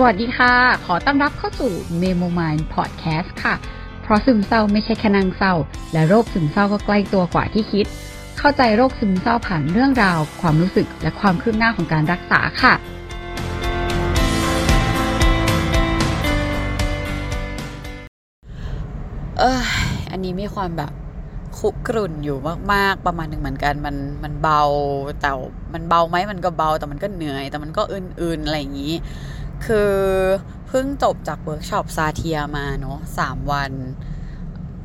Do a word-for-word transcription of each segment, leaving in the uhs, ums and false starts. สวัสดีค่ะขอต้อนรับเข้าสู่ Memo Mind Podcast ค่ะเพราะซึมเศร้าไม่ใช่แค่นางเศร้าและโรคซึมเศร้าก็ใกล้ตัวกว่าที่คิดเข้าใจโรคซึมเศร้าผ่านเรื่องราวความรู้สึกและความคืบหน้าของการรักษาค่ะเอออันนี้มีความแบบคุกรุ่นอยู่มากๆประมาณนึงเหมือนกันมันมันเบาแต่มันเบาไหมมันก็เบาแต่มันก็เหนื่อยแต่มันก็อื่นๆอะไรอย่างนี้คือเพิ่งจบจากเวิร์กช็อปซาเทียมาเนาะสามวัน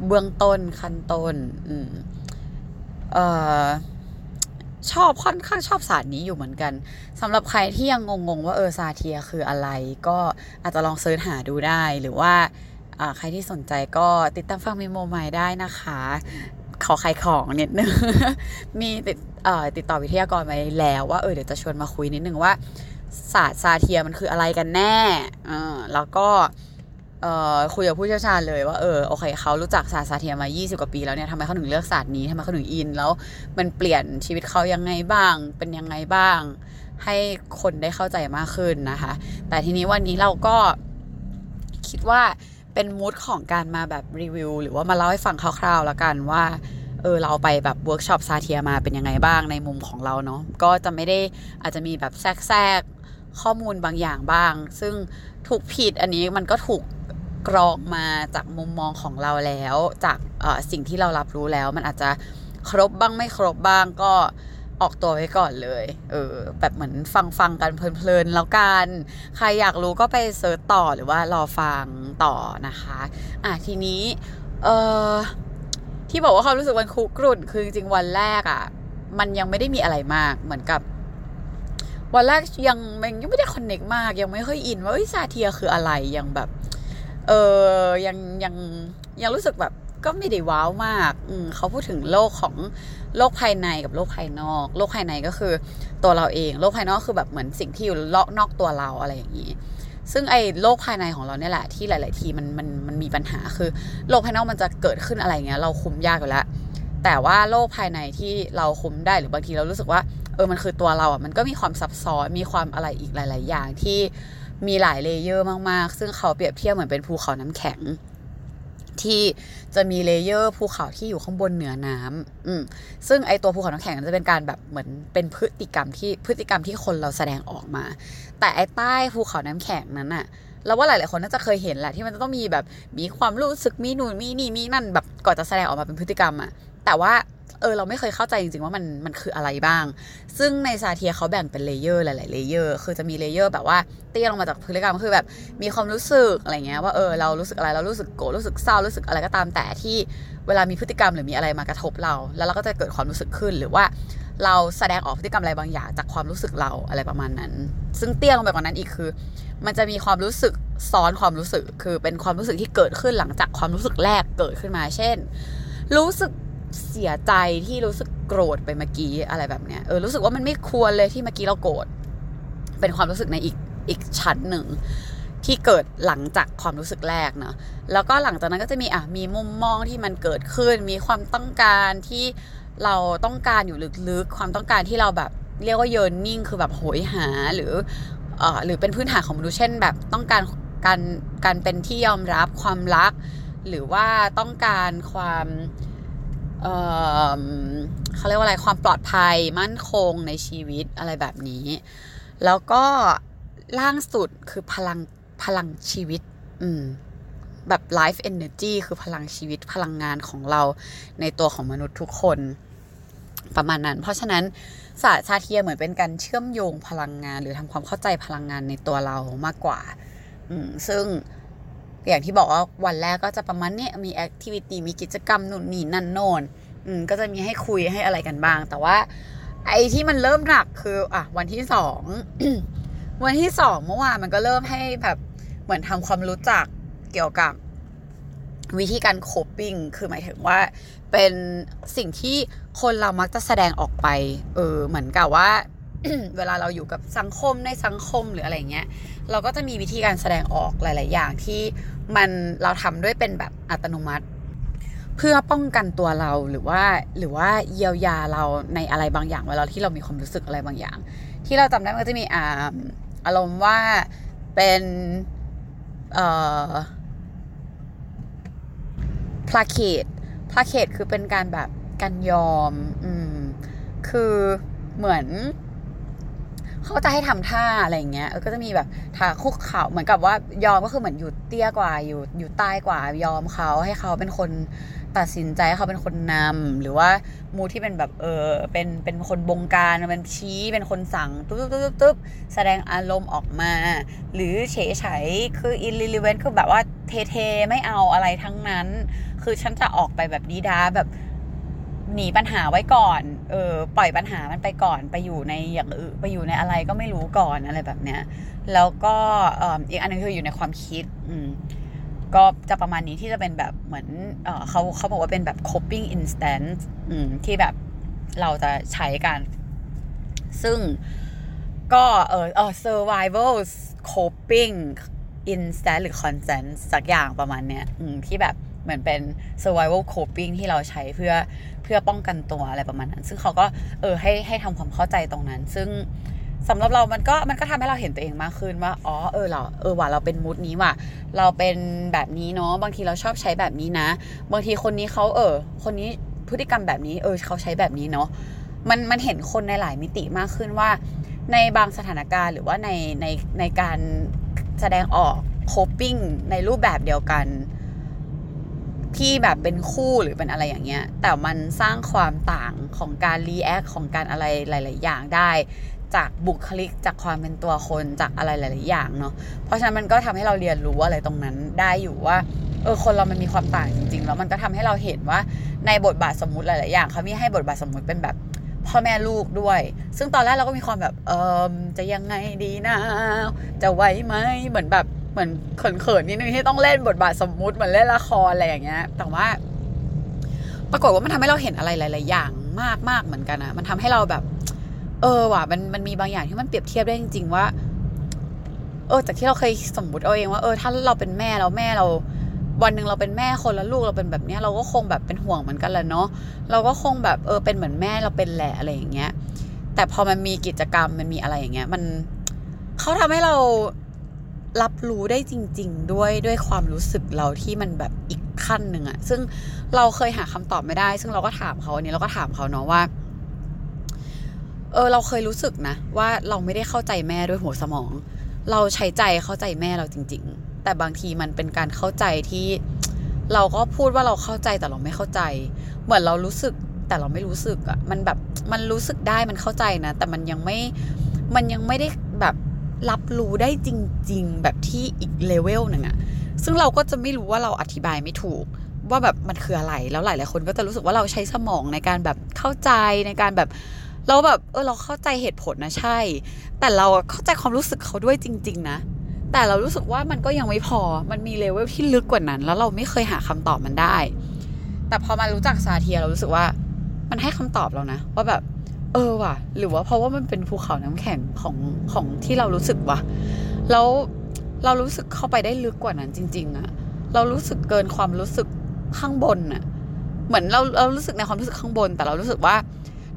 เบื้องต้นขั้นต้นอืมเอ่อชอบค่อนข้างชอบศาสตร์นี้อยู่เหมือนกันสำหรับใครที่ยังงงๆว่าเออซาเทียคืออะไรก็อาจจะลองเสิร์ชหาดูได้หรือว่าอ่าใครที่สนใจก็ติดตามฟังเมโมใหม่ได้นะคะขอขายของนิดนึง มีติดเอ่อติดต่อวิทยากรมาแล้วว่าเออเดี๋ยวจะชวนมาคุยนิดนึงว่าศาสตร์ซาเทียมันคืออะไรกันแน่อ่าแล้วก็เอ่อคุยกับผู้เชี่ยวชาญเลยว่าเออโอเคเขารู้จักศาสตร์ซาเทียมายี่สิบกว่าปีแล้วเนี่ยทำไมเขาถึงเลือกศาสตร์นี้ทำไมเขาถึงอินแล้วมันเปลี่ยนชีวิตเขายังไงบ้างเป็นยังไงบ้างให้คนได้เข้าใจมากขึ้นนะคะแต่ทีนี้วันนี้เราก็คิดว่าเป็นมูดของการมาแบบรีวิวหรือว่ามาเล่าให้ฟังคร่าวๆแล้วกันว่าเออเราไปแบบเวิร์กช็อปซาเทียมาเป็นยังไงบ้างในมุมของเราเนาะก็จะไม่ได้อาจจะมีแบบแทรกๆข้อมูลบางอย่างบ้างซึ่งถูกผิดอันนี้มันก็ถูกกรอกมาจากมุมมองของเราแล้วจากเอ่อสิ่งที่เรารับรู้แล้วมันอาจจะครบบ้างไม่ครบบ้างก็ออกตัวไว้ก่อนเลยเออแบบเหมือนฟังๆกันเพลินๆแล้วกันใครอยากรู้ก็ไปเสิร์ชต่อหรือว่ารอฟังต่อนะคะอ่ะทีนี้เอ่อที่บอกว่าความรู้สึกวันคุกรุ่นคือจริงๆวันแรกอ่ะมันยังไม่ได้มีอะไรมากเหมือนกับวันแรกยังยังไม่ได้คอนเนคมากยังไม่ค่อยอินว่าเอ้ยซาเทียคืออะไรยังแบบเออยังยังยังรู้สึกแบบก็ไม่ได้ว้าวมากอืมเขาพูดถึงโลกของโลกภายในกับโลกภายนอกโลกภายในก็คือตัวเราเองโลกภายนอกคือแบบเหมือนสิ่งที่อยู่รอบนอกตัวเราอะไรอย่างนี้ซึ่งไอ้โลกภายในของเราเนี่ยแหละที่หลายๆทีมันมันมันมีปัญหาคือโลกภายนอกมันจะเกิดขึ้นอะไรเงี้ยเราคุมยากอยู่แล้วแต่ว่าโลกภายในที่เราคุมได้หรือบางทีเรารู้สึกว่าเออมันคือตัวเราอ่ะมันก็มีความซับซ้อนมีความอะไรอีกหลายๆอย่างที่มีหลายเลเยอร์มากๆซึ่งเขาเปรียบเทียบเหมือนเป็นภูเขาน้ำแข็งที่จะมีเลเยอร์ภูเขาที่อยู่ข้างบนเหนือน้ำอืมซึ่งไอตัวภูเขาน้ำแข็งจะเป็นการแบบเหมือนเป็นพฤติกรรมที่พฤติกรรมที่คนเราแสดงออกมาแต่ไอใต้ภูเขาน้ำแข็งนั้นน่ะเราว่าหลายๆคนน่าจะเคยเห็นแหละที่มันจะต้องมีแบบมีความรู้สึกมีนู่นมีนี่มีนั่นแบบก่อนจะแสดงออกมาเป็นพฤติกรรมอ่ะแต่ว่าเออเราไม่เคยเข้าใจจริงๆว่ามันมันคืออะไรบ้างซึ่งในซาเทียเขาแบ่งเป็นเลเยอร์หลายๆเลเยอร์คือจะมีเลเยอร์แบบว่าเตี้ยลงมาจากพฤติกรรมคือแบบมีความรู้สึกอะไรเงี้ยว่าเออเรารู้สึกอะไรเรารู้สึกโกรธรู้สึกเศร้ารู้สึกอะไรก็ตามแต่ที่เวลามีพฤติกรรมหรือมีอะไรมากระทบเราแล้วเราก็จะเกิดความรู้สึกขึ้นหรือว่าเราแสดงออกพฤติกรรมอะไรบางอย่างจากความรู้สึกเราอะไรประมาณนั้นซึ่งเตี้ยลงไปกว่านั้นอีกคือมันจะมีความรู้สึกซ้อนความรู้สึกคือเป็นความรู้สึกที่เกิดขึ้นหลังจากความรู้สึกแรกเกิดขึ้นมาเช่นรู้สึกเสียใจที่รู้สึกโกรธไปเมื่อกี้อะไรแบบเนี้ยเออรู้สึกว่ามันไม่ควรเลยที่เมื่อกี้เราโกรธเป็นความรู้สึกในอีกอีกชั้นหนึ่งที่เกิดหลังจากความรู้สึกแรกเนาะแล้วก็หลังจากนั้นก็จะมีอ่ะมีมุมมองที่มันเกิดขึ้นมีความต้องการที่เราต้องการอยู่ลึกๆความต้องการที่เราแบบเรียกว่าเยินนิ่งคือแบบโหยหาหรือเอ่อหรือเป็นพื้นฐานของมนุษย์เช่นแบบต้องการการการเป็นที่ยอมรับความรักหรือว่าต้องการความเอ่อเขาเรียกว่าอะไรความปลอดภัยมั่นคงในชีวิตอะไรแบบนี้แล้วก็ล่างสุดคือพลังพลังชีวิตอืมแบบ life energy คือพลังชีวิตพลังงานของเราในตัวของมนุษย์ทุกคนประมาณนั้นเพราะฉะนั้นศาสตร์ซาเทียเหมือนเป็นการเชื่อมโยงพลังงานหรือทำความเข้าใจพลังงานในตัวเรามากกว่าอืมซึ่งอย่างที่บอกว่าวันแรกก็จะประมาณนี้มีแอคทิวิตี้มีกิจกรรมนู่นนี่นั่นโน่นอืมก็จะมีให้คุยให้อะไรกันบ้างแต่ว่าไอ้ที่มันเริ่มหนักคืออ่ะวันที่สอง วันที่สองเมื่อวานมันก็เริ่มให้แบบเหมือนทำความรู้จักเกี่ยวกับวิธีการโคปปิ้งคือหมายถึงว่าเป็นสิ่งที่คนเรามักจะแสดงออกไปเออเหมือนกับว่า เวลาเราอยู่กับสังคมในสังคมหรืออะไรเงี้ยเราก็จะมีวิธีการแสดงออกหลายๆอย่างที่มันเราทำด้วยเป็นแบบอัตโนมัติเพื่อป้องกันตัวเราหรือว่าหรือว่าเยียวยาเราในอะไรบางอย่างเวลาที่เรามีความรู้สึกอะไรบางอย่างที่เราจำได้มันก็จะมีอารมณ์ว่า เป็นพลาเคตพลาเคตคือเป็นการแบบการยอมอืมคือเหมือนเขาจะให้ทำท่าอะไรอย่างเงี้ยก็จะมีแบบท่าคุกเข่าเหมือนกับว่ายอมก็คือเหมือนอยู่เตี้ยกว่าอยู่อยู่ใต้กว่ายอมเขาให้เขาเป็นคนตัดสินใจให้เขาเป็นคนนำหรือว่ามูที่เป็นแบบเออเป็นเป็นคนบงการเป็นชี้เป็นคนสั่งตุ๊บตุ๊บตุ๊บตุ๊บแสดงอารมณ์ออกมาหรือเฉยเฉยคืออินลิลิเวนคือแบบว่าเทเทไม่เอาอะไรทั้งนั้นคือฉันจะออกไปแบบดีด้าแบบหนีปัญหาไว้ก่อนเออปล่อยปัญหามันไปก่อนไปอยู่ในอย่างอื่นไปอยู่ในอะไรก็ไม่รู้ก่อนอะไรแบบเนี้ยแล้วก็เอ่ออีกอันนึงคืออยู่ในความคิดอืมก็จะประมาณนี้ที่จะเป็นแบบเหมือนเอ่อเขาเขาบอกว่าเป็นแบบ coping instant อืมที่แบบเราจะใช้กันซึ่งก็เออเออ survival coping instant หรือ constant สักอย่างประมาณเนี้ยอืมที่แบบเหมือนเป็น survival coping ที่เราใช้เพื่อเพื่อป้องกันตัวอะไรประมาณนั้นซึ่งเขาก็เออให้ให้ทำความเข้าใจตรงนั้นซึ่งสำหรับเรามันก็มันก็ทำให้เราเห็นตัวเองมากขึ้นว่าอ๋อเออเราเออว่าเราเป็นมูดนี้ว่ะเราเป็นแบบนี้เนาะบางทีเราชอบใช้แบบนี้นะบางทีคนนี้เขาเออคนนี้พฤติกรรมแบบนี้เออเขาใช้แบบนี้เนาะมันมันเห็นคนในหลายมิติมากขึ้นว่าในบางสถานการณ์หรือว่าในในในการแสดงออก coping ในรูปแบบเดียวกันที่แบบเป็นคู่หรือเป็นอะไรอย่างเงี้ยแต่มันสร้างความต่างของการรีแอคของการอะไรหลายๆอย่างได้จากบุคลิกจากความเป็นตัวคนจากอะไรหลายๆอย่างเนาะเพราะฉะนั้นมันก็ทำให้เราเรียนรู้อะไรตรงนั้นได้อยู่ว่าเออคนเรามันมีความต่างจริงๆแล้วมันก็ทำให้เราเห็นว่าในบทบาทสมมุติหลายๆอย่างเขามีให้บทบาทสมมุติเป็นแบบพ่อแม่ลูกด้วยซึ่งตอนแรกเราก็มีความแบบเออจะยังไงดีนะจะไหวไหมเหมือนแบบเหมือนเขินๆนิดนึงที่ต้องเล่นบทบาทสมมุติเหมือนเล่นละครอะไรอย่างเงี้ยแต่ว่าปรากฏว่ามันทำให้เราเห็นอะไรหลายๆอย่างมากๆเหมือนกันนะมันทำให้เราแบบเออว่ะมันมันมีบางอย่างที่มันเปรียบเทียบได้จริงๆว่าเออจากที่เราเคยสมมุติเอาเองว่าเออถ้าเราเป็นแม่เราแม่เราวันนึงเราเป็นแม่คนแล้วลูกเราเป็นแบบเนี้ยเราก็คงแบบเป็นห่วงเหมือนกันแหละเนาะเราก็คงแบบเออเป็นเหมือนแม่เราเป็นแหละอะไรอย่างเงี้ยแต่พอมันมีกิจกรรมมันมีอะไรอย่างเงี้ยมันเขาทำให้เรารับรู้ได้จริงๆด้วยด้วยความรู้สึกเราที่มันแบบอีกขั้นนึงอะซึ่งเราเคยหาคำตอบไม่ได้ซึ่งเราก็ถามเขาอันนี้เราก็ถามเขาเนาะว่าเออเราเคยรู้สึกนะว่าเราไม่ได้เข้าใจแม่ด้วยหัวสมองเราใช้ใจเข้าใจแม่เราจริงๆแต่บางทีมันเป็นการเข้าใจที่เราก็พูดว่าเราเข้าใจแต่เราไม่เข้าใจเหมือนเรารู้สึกแต่เราไม่รู้สึกอะมันแบบมันรู้สึกได้มันเข้าใจนะแต่มันยังไม่มันยังไม่ได้แบบรับรู้ได้จริงๆแบบที่อีกเลเวลนึงอะซึ่งเราก็จะไม่รู้ว่าเราอธิบายไม่ถูกว่าแบบมันคืออะไรแล้วหลายๆคนก็จะรู้สึกว่าเราใช้สมองในการแบบเข้าใจในการแบบเราแบบเออเราเข้าใจเหตุผลนะใช่แต่เราเข้าใจความรู้สึกเขาด้วยจริงๆนะแต่เรารู้สึกว่ามันก็ยังไม่พอมันมีเลเวลที่ลึกกว่านั้นแล้วเราไม่เคยหาคำตอบมันได้แต่พอมารู้จักซาเทียเรารู้สึกว่ามันให้คำตอบเรานะว่าแบบเออว่ะหรือว่าเพราะว่ามันเป็นภูเขาน้ำแข็งของของที่เรารู้สึกว่ะแล้วเรารู้สึกเข้าไปได้ลึกกว่านั้นจริงๆอะเรารู้สึกเกินความรู้สึกข้างบนอะเหมือนเราเรารู้สึกในความรู้สึกข้างบนแต่เรารู้สึกว่า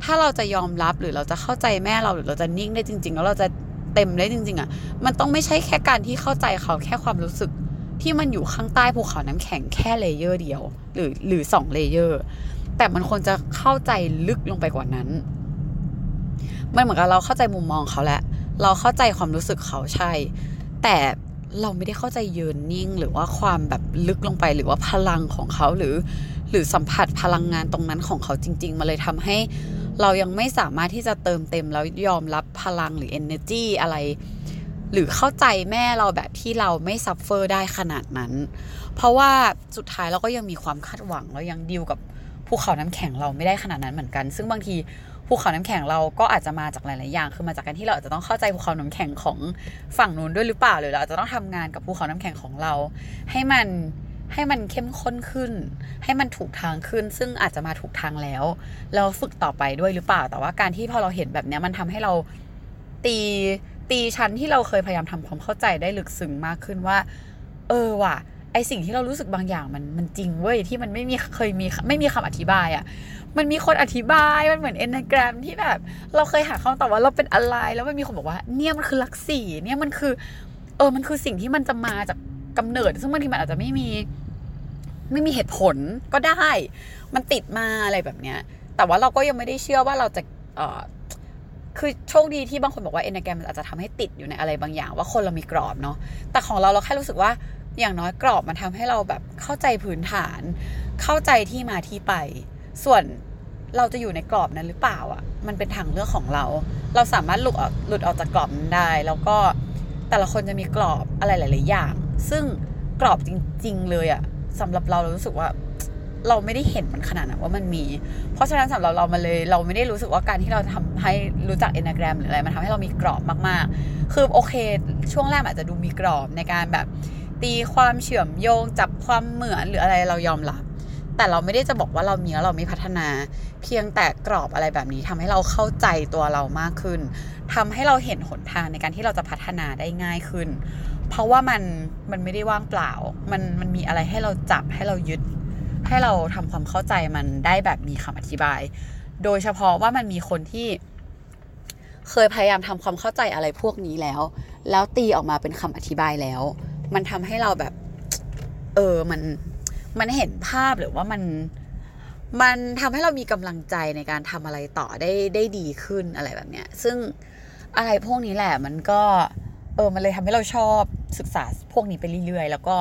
ถ้าเราจะยอมรับหรือเราจะเข้าใจแม่เราหรือเราจะนิ่งได้จริงๆแล้วเราจะเต็มได้จริงๆอะมันต้องไม่ใช่แค่การที่เข้าใจเขาแค่ความรู้สึกที่มันอยู่ข้างใต้ภูเขาน้ำแข็งแค่เลเยอร์เดียวหรือหรือสองเลเยอร์แต่มันควรจะเข้าใจลึกลงไปกว่านั้นมันเหมือนกับเราเข้าใจมุมมองเขาแล้วเราเข้าใจความรู้สึกเขาใช่แต่เราไม่ได้เข้าใจยืนนิ่งหรือว่าความแบบลึกลงไปหรือว่าพลังของเขาหรือหรือสัมผัสพลังงานตรงนั้นของเขาจริงๆมันเลยทำให้เรายังไม่สามารถที่จะเติมเต็มแล้วยอมรับพลังหรือ energy อะไรหรือเข้าใจแม่เราแบบที่เราไม่ suffer ได้ขนาดนั้นเพราะว่าสุดท้ายเราก็ยังมีความคาดหวังเรายังดีลกับภูเขาน้ำแข็งเราไม่ได้ขนาดนั้นเหมือนกันซึ่งบางทีภูเขาน้ำแข็งเราก็อาจจะมาจากหลายๆอย่างคือมาจากการที่เราอาจจะต้องเข้าใจภูเขาน้ำแข็งของฝั่งนู้นด้วยหรือเปล่าหรือเราอาจจะต้องทำงานกับภูเขาน้ำแข็งของเราให้มันให้มันเข้มข้นขึ้นให้มันถูกทางขึ้นซึ่งอาจจะมาถูกทางแล้วเราฝึกต่อไปด้วยหรือเปล่าแต่ว่าการที่พอเราเห็นแบบนี้มันทำให้เราตีตีชั้นที่เราเคยพยายามทำความเข้าใจได้ลึกซึ้งมากขึ้นว่าเออว่ะไอสิ่งที่เรารู้สึกบางอย่างมันมันจริงเว้ยที่มันไม่มีเคยมีไม่มีคำอธิบายอ่ะมันมีคนอธิบายมันเหมือนเอนไนแกรมที่แบบเราเคยหาคำตอบว่าเราเป็นอะไรแล้วมันมีคนบอกว่าเนี่ยมันคือลักษีเนี่ยมันคือ เออมันคือสิ่งที่มันจะมาจากกำเนิดซึ่งบางทีมันอาจจะไม่มีไม่มีเหตุผลก็ได้มันติดมาอะไรแบบเนี้ยแต่ว่าเราก็ยังไม่ได้เชื่อว่าเราจะเอ่อคือโชคดีที่บางคนบอกว่าเอเนอร์แกมมันอาจจะทำให้ติดอยู่ในอะไรบางอย่างว่าคนเรามีกรอบเนาะแต่ของเราเราแค่รู้สึกว่าอย่างน้อยกรอบมันทำให้เราแบบเข้าใจพื้นฐานเข้าใจที่มาที่ไปส่วนเราจะอยู่ในกรอบนั้นหรือเปล่าอ่ะมันเป็นทางเลือกของเราเราสามารถหลุดออกหลุดออกจากกรอบนั้นได้แล้วก็แต่ละคนจะมีกรอบอะไรหลายๆอย่างซึ่งกรอบจริงๆเลยอ่ะสำหรับเราเรารู้สึกว่าเราไม่ได้เห็นมันขนาดนั้นว่ามันมีเพราะฉะนั้นสำหรับเรามันเลยเราไม่ได้รู้สึกว่าการที่เราทำให้รู้จัก Enneagram หรืออะไรมันทำให้เรามีกรอบมากๆคือโอเคช่วงแรกอาจจะดูมีกรอบในการแบบตีความเชื่อมโยงจับความเหมือนหรืออะไรเรายอมรับแต่เราไม่ได้จะบอกว่าเรามีแล้วเราไม่พัฒนาเพียงแต่กรอบอะไรแบบนี้ทำให้เราเข้าใจตัวเรามากขึ้นทำให้เราเห็นหนทางในการที่เราจะพัฒนาได้ง่ายขึ้นเพราะว่ามันมันไม่ได้ว่างเปล่ามันมันมีอะไรให้เราจับให้เรายึดให้เราทำความเข้าใจมันได้แบบมีคำอธิบายโดยเฉพาะว่ามันมีคนที่เคยพยายามทำความเข้าใจอะไรพวกนี้แล้วแล้วตีออกมาเป็นคำอธิบายแล้วมันทำให้เราแบบเออมันมันเห็นภาพหรือว่ามันมันทำให้เรามีกำลังใจในการทำอะไรต่อได้ได้ดีขึ้นอะไรแบบเนี้ยซึ่งอะไรพวกนี้แหละมันก็เออมันเลยทำให้เราชอบศึกษาพวกนี้ไปเรื่อยๆแล้วก็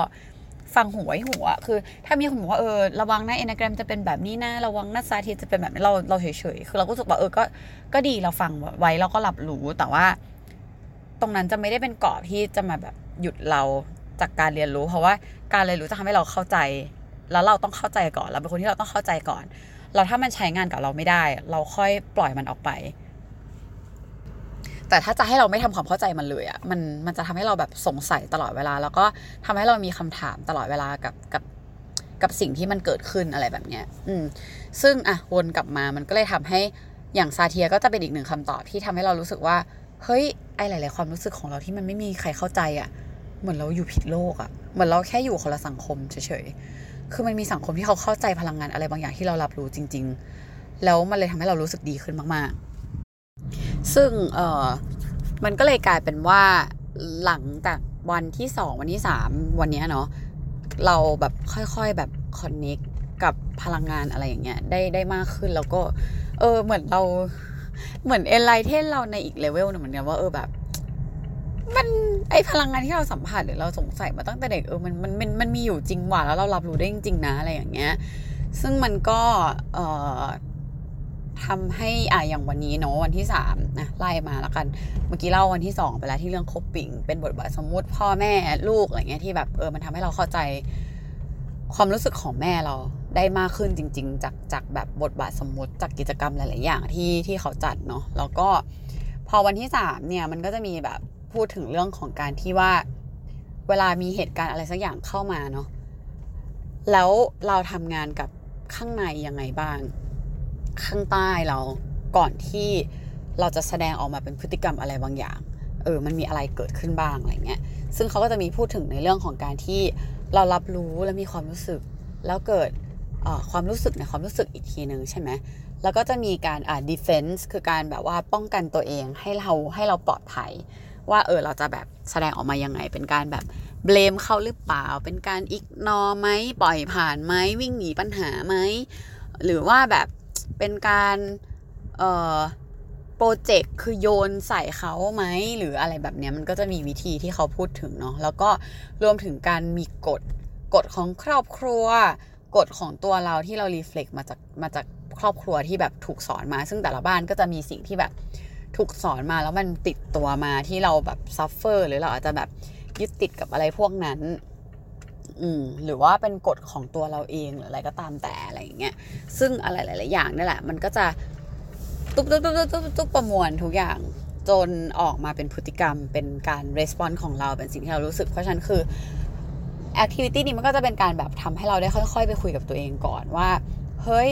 ฟังหูไว้หูอ่ะคือถ้ามีคนบอกว่าเออระวังนะเอเนอร์แกรมจะเป็นแบบนี้นะระวังนะซาเทียจะเป็นแบบนี้เราเราเฉยๆคือเราก็รู้สึกว่าเออก็ก็ดีเราฟังไว้เราก็รับรู้แต่ว่าตรงนั้นจะไม่ได้เป็นกรอบที่จะมาแบบหยุดเราจากการเรียนรู้เพราะว่าการเรียนรู้จะทำให้เราเข้าใจแล้วเราต้องเข้าใจก่อนเราเป็นคนที่เราต้องเข้าใจก่อนเราถ้ามันใช้งานกับเราไม่ได้เราค่อยปล่อยมันออกไปแต่ถ้าจะให้เราไม่ทำความเข้าใจมันเลยอ่ะมันมันจะทำให้เราแบบสงสัยตลอดเวลาแล้วก็ทำให้เรามีคำถามตลอดเวลากับกับกับสิ่งที่มันเกิดขึ้นอะไรแบบเนี้ยอืมซึ่งอ่ะวนกลับมามันก็เลยทำให้อย่างซาเทียก็จะเป็นอีกหนึ่งคำตอบที่ทำให้เรารู้สึกว่าเฮ้ยไอ้หลายๆความรู้สึกของเราที่มันไม่มีใครเข้าใจอ่ะเหมือนเราอยู่ผิดโลกอ่ะเหมือนเราแค่อยู่คนละสังคมเฉยๆคือมันมีสังคมที่เขาเข้าใจพลังงานอะไรบางอย่างที่เรารับรู้จริงๆแล้วมันเลยทำให้เรารู้สึกดีขึ้นมากๆซึ่งเอ่อมันก็เลยกลายเป็นว่าหลังจากวันที่สองวันที่สามวันนี้เนาะเราแบบค่อยๆแบบคอนเนคกับพลังงานอะไรอย่างเงี้ยได้ได้มากขึ้นแล้วก็เออเหมือนเราเหมือนเอนไลท์เทนเราในอีกเลเวลนึงเหมือนกันว่าเออแบบมันไอพลังงานที่เราสัมผัสหรือเราสงสัยมาตั้งแต่เด็กเออมันมันมันมันมีอยู่จริงว่ะแล้วเรารับรู้ได้จริงๆนะอะไรอย่างเงี้ยซึ่งมันก็เอ่อทำให้อ่ะอย่างวันนี้เนาะวันที่สามนะไล่มาแล้วกันเมื่อกี้เล่าวันที่สองไปแล้วที่เรื่องโคปปิ้งเป็นบทบาทสมมุติพ่อแม่ลูกอะไรเงี้ยที่แบบเออมันทำให้เราเข้าใจความรู้สึกของแม่เราได้มากขึ้นจริงๆจากจากแบบบทบาทสมมุติจากกิจกรรมหลายๆอย่างที่ที่เขาจัดเนาะแล้วก็พอวันที่สามเนี่ยมันก็จะมีแบบพูดถึงเรื่องของการที่ว่าเวลามีเหตุการณ์อะไรสักอย่างเข้ามาเนาะแล้วเราทำงานกับข้างในยังไงบ้างข้างใต้เราก่อนที่เราจะแสดงออกมาเป็นพฤติกรรมอะไรบางอย่างเออมันมีอะไรเกิดขึ้นบ้างอะไรเงี้ยซึ่งเขาก็จะมีพูดถึงในเรื่องของการที่เรารับรู้และมีความรู้สึกแล้วเกิดเอ่อความรู้สึกในความรู้สึกอีกทีนึงใช่ไหมแล้วก็จะมีการอ่า defense คือการแบบว่าป้องกันตัวเองให้เราให้เราปลอดภัยว่าเออเราจะแบบแสดงออกมายังไงเป็นการแบบ blame เขาหรือเปล่าเป็นการ ignore ไหมปล่อยผ่านไหมวิ่งหนีปัญหาไหมหรือว่าแบบเป็นการเอ่อโปรเจกต์คือโยนใส่เขาไหมหรืออะไรแบบเนี้ยมันก็จะมีวิธีที่เขาพูดถึงเนาะแล้วก็รวมถึงการมีกฎกฎของครอบครัวกฎของตัวเราที่เรารีเฟล็กมาจากมาจากครอบครัวที่แบบถูกสอนมาซึ่งแต่ละบ้านก็จะมีสิ่งที่แบบถูกสอนมาแล้วมันติดตัวมาที่เราแบบซัฟเฟอร์หรือเราอาจจะแบบยึดติดกับอะไรพวกนั้นอืมหรือว่าเป็นกฎของตัวเราเองหรืออะไรก็ตามแต่อะไรอย่างเงี้ยซึ่งอะไรหลายๆอย่างนี่แหละมันก็จะตุ๊บตุ๊บตุ๊บตุ๊บตุ๊บประมวลทุกอย่างจนออกมาเป็นพฤติกรรมเป็นการรีสปอนส์ของเราเป็นสิ่งที่เรารู้สึกเพราะฉะนั้นคือแอคทิวิตี้นี้มันก็จะเป็นการแบบทำให้เราได้ค่อยๆไปคุยกับตัวเองก่อนว่าเฮ้ย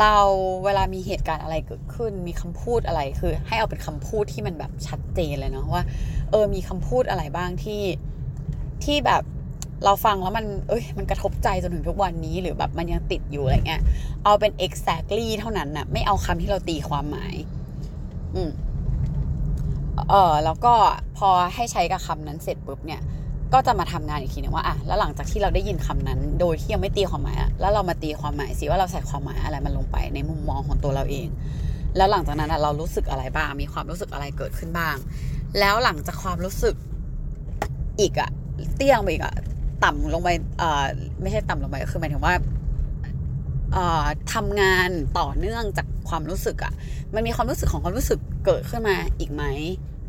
เราเวลามีเหตุการณ์อะไรเกิดขึ้นมีคำพูดอะไรคือให้เอาเป็นคำพูดที่มันแบบชัดเจนเลยเนาะว่าเออมีคำพูดอะไรบ้างที่ที่แบบเราฟังแล้วมันเอ้ยมันกระทบใจจนถึงทุกวันนี้หรือแบบมันยังติดอยู่อะไรเงี้ยเอาเป็น exactly เท่านั้นน่ะไม่เอาคำที่เราตีความหมายอืม เออแล้วก็พอให้ใช้กับคำนั้นเสร็จปุ๊บเนี่ยก็จะมาทำงานอีกทีนึงว่าอ่ะแล้วหลังจากที่เราได้ยินคำนั้นโดยที่ยังไม่ตีความหมายแล้วเรามาตีความหมายสิว่าเราใส่ความหมายอะไรมันลงไปในมุมมองของตัวเราเองแล้วหลังจากนั้นเรารู้สึกอะไรบ้างมีความรู้สึกอะไรเกิดขึ้นบ้างแล้วหลังจากความรู้สึกอีกอ่ะเตี้ยงไปอีกอ่ะต่ำลงไปเอ่อไม่ใช่ต่ำลงไปคือหมายถึงว่าเอ่อทำงานต่อเนื่องจากความรู้สึกอ่ะมันมีความรู้สึกของความรู้สึกเกิดขึ้นมาอีกไหม